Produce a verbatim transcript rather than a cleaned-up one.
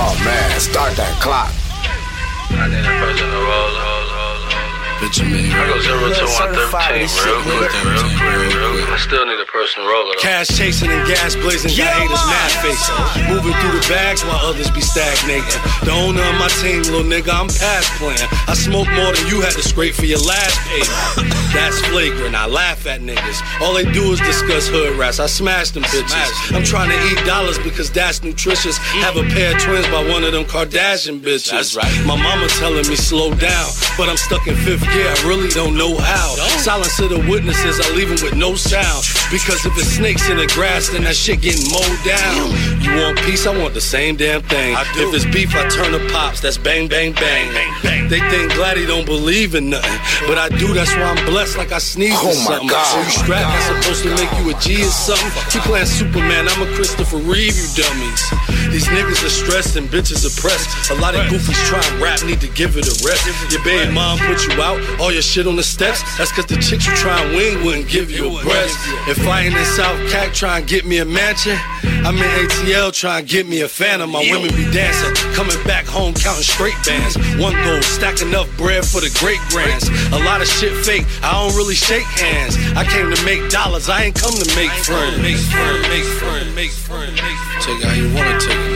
Oh man, start that clock. I did it first in the roll. Bitch, I mean, I go zero to one thirteen, real quick, real quick, real quick. I still need a personal roller. Cash chasing and gas blazing, got haters mad facing. Moving through the bags while others be stagnating. The owner of my team, little nigga, I'm past playing. I smoke more than you had to scrape for your last payment. That's flagrant, I laugh at niggas. All they do is discuss hood rats, I smash them bitches. I'm trying to eat dollars because that's nutritious. Have a pair of twins by one of them Kardashian bitches. That's right. My mama telling me slow down, but I'm stuck in fifth. Yeah, I really don't know how. Silence to the witnesses, I leave them with no sound. Because if it's snakes in the grass, then that shit getting mowed down. You want peace? I want the same damn thing. I do. If it's beef, I turn to pops. That's bang, bang, bang. Bang, bang. They think Gladdy don't believe in nothing, but I do. That's why I'm blessed, like I sneeze oh or something. God, so you strapped, that's supposed to make you a G or something. You playing Superman, I'm a Christopher Reeve, you dummies. These niggas are stressed and bitches oppressed. A lot of goofies try and rap, need to give it a rest. Your baby mom put you out, all your shit on the steps. That's cause the chicks you try and wing wouldn't give you a breast. If I ain't in South Cac, try and get me a mansion, I'm in A T L, try and get me a phantom. My women be dancing, coming back home counting straight bands. One goal, stack enough bread for the great grands. A lot of shit fake, I don't really shake hands. I came to make dollars, I ain't come to make friends. Take how you wanna take it.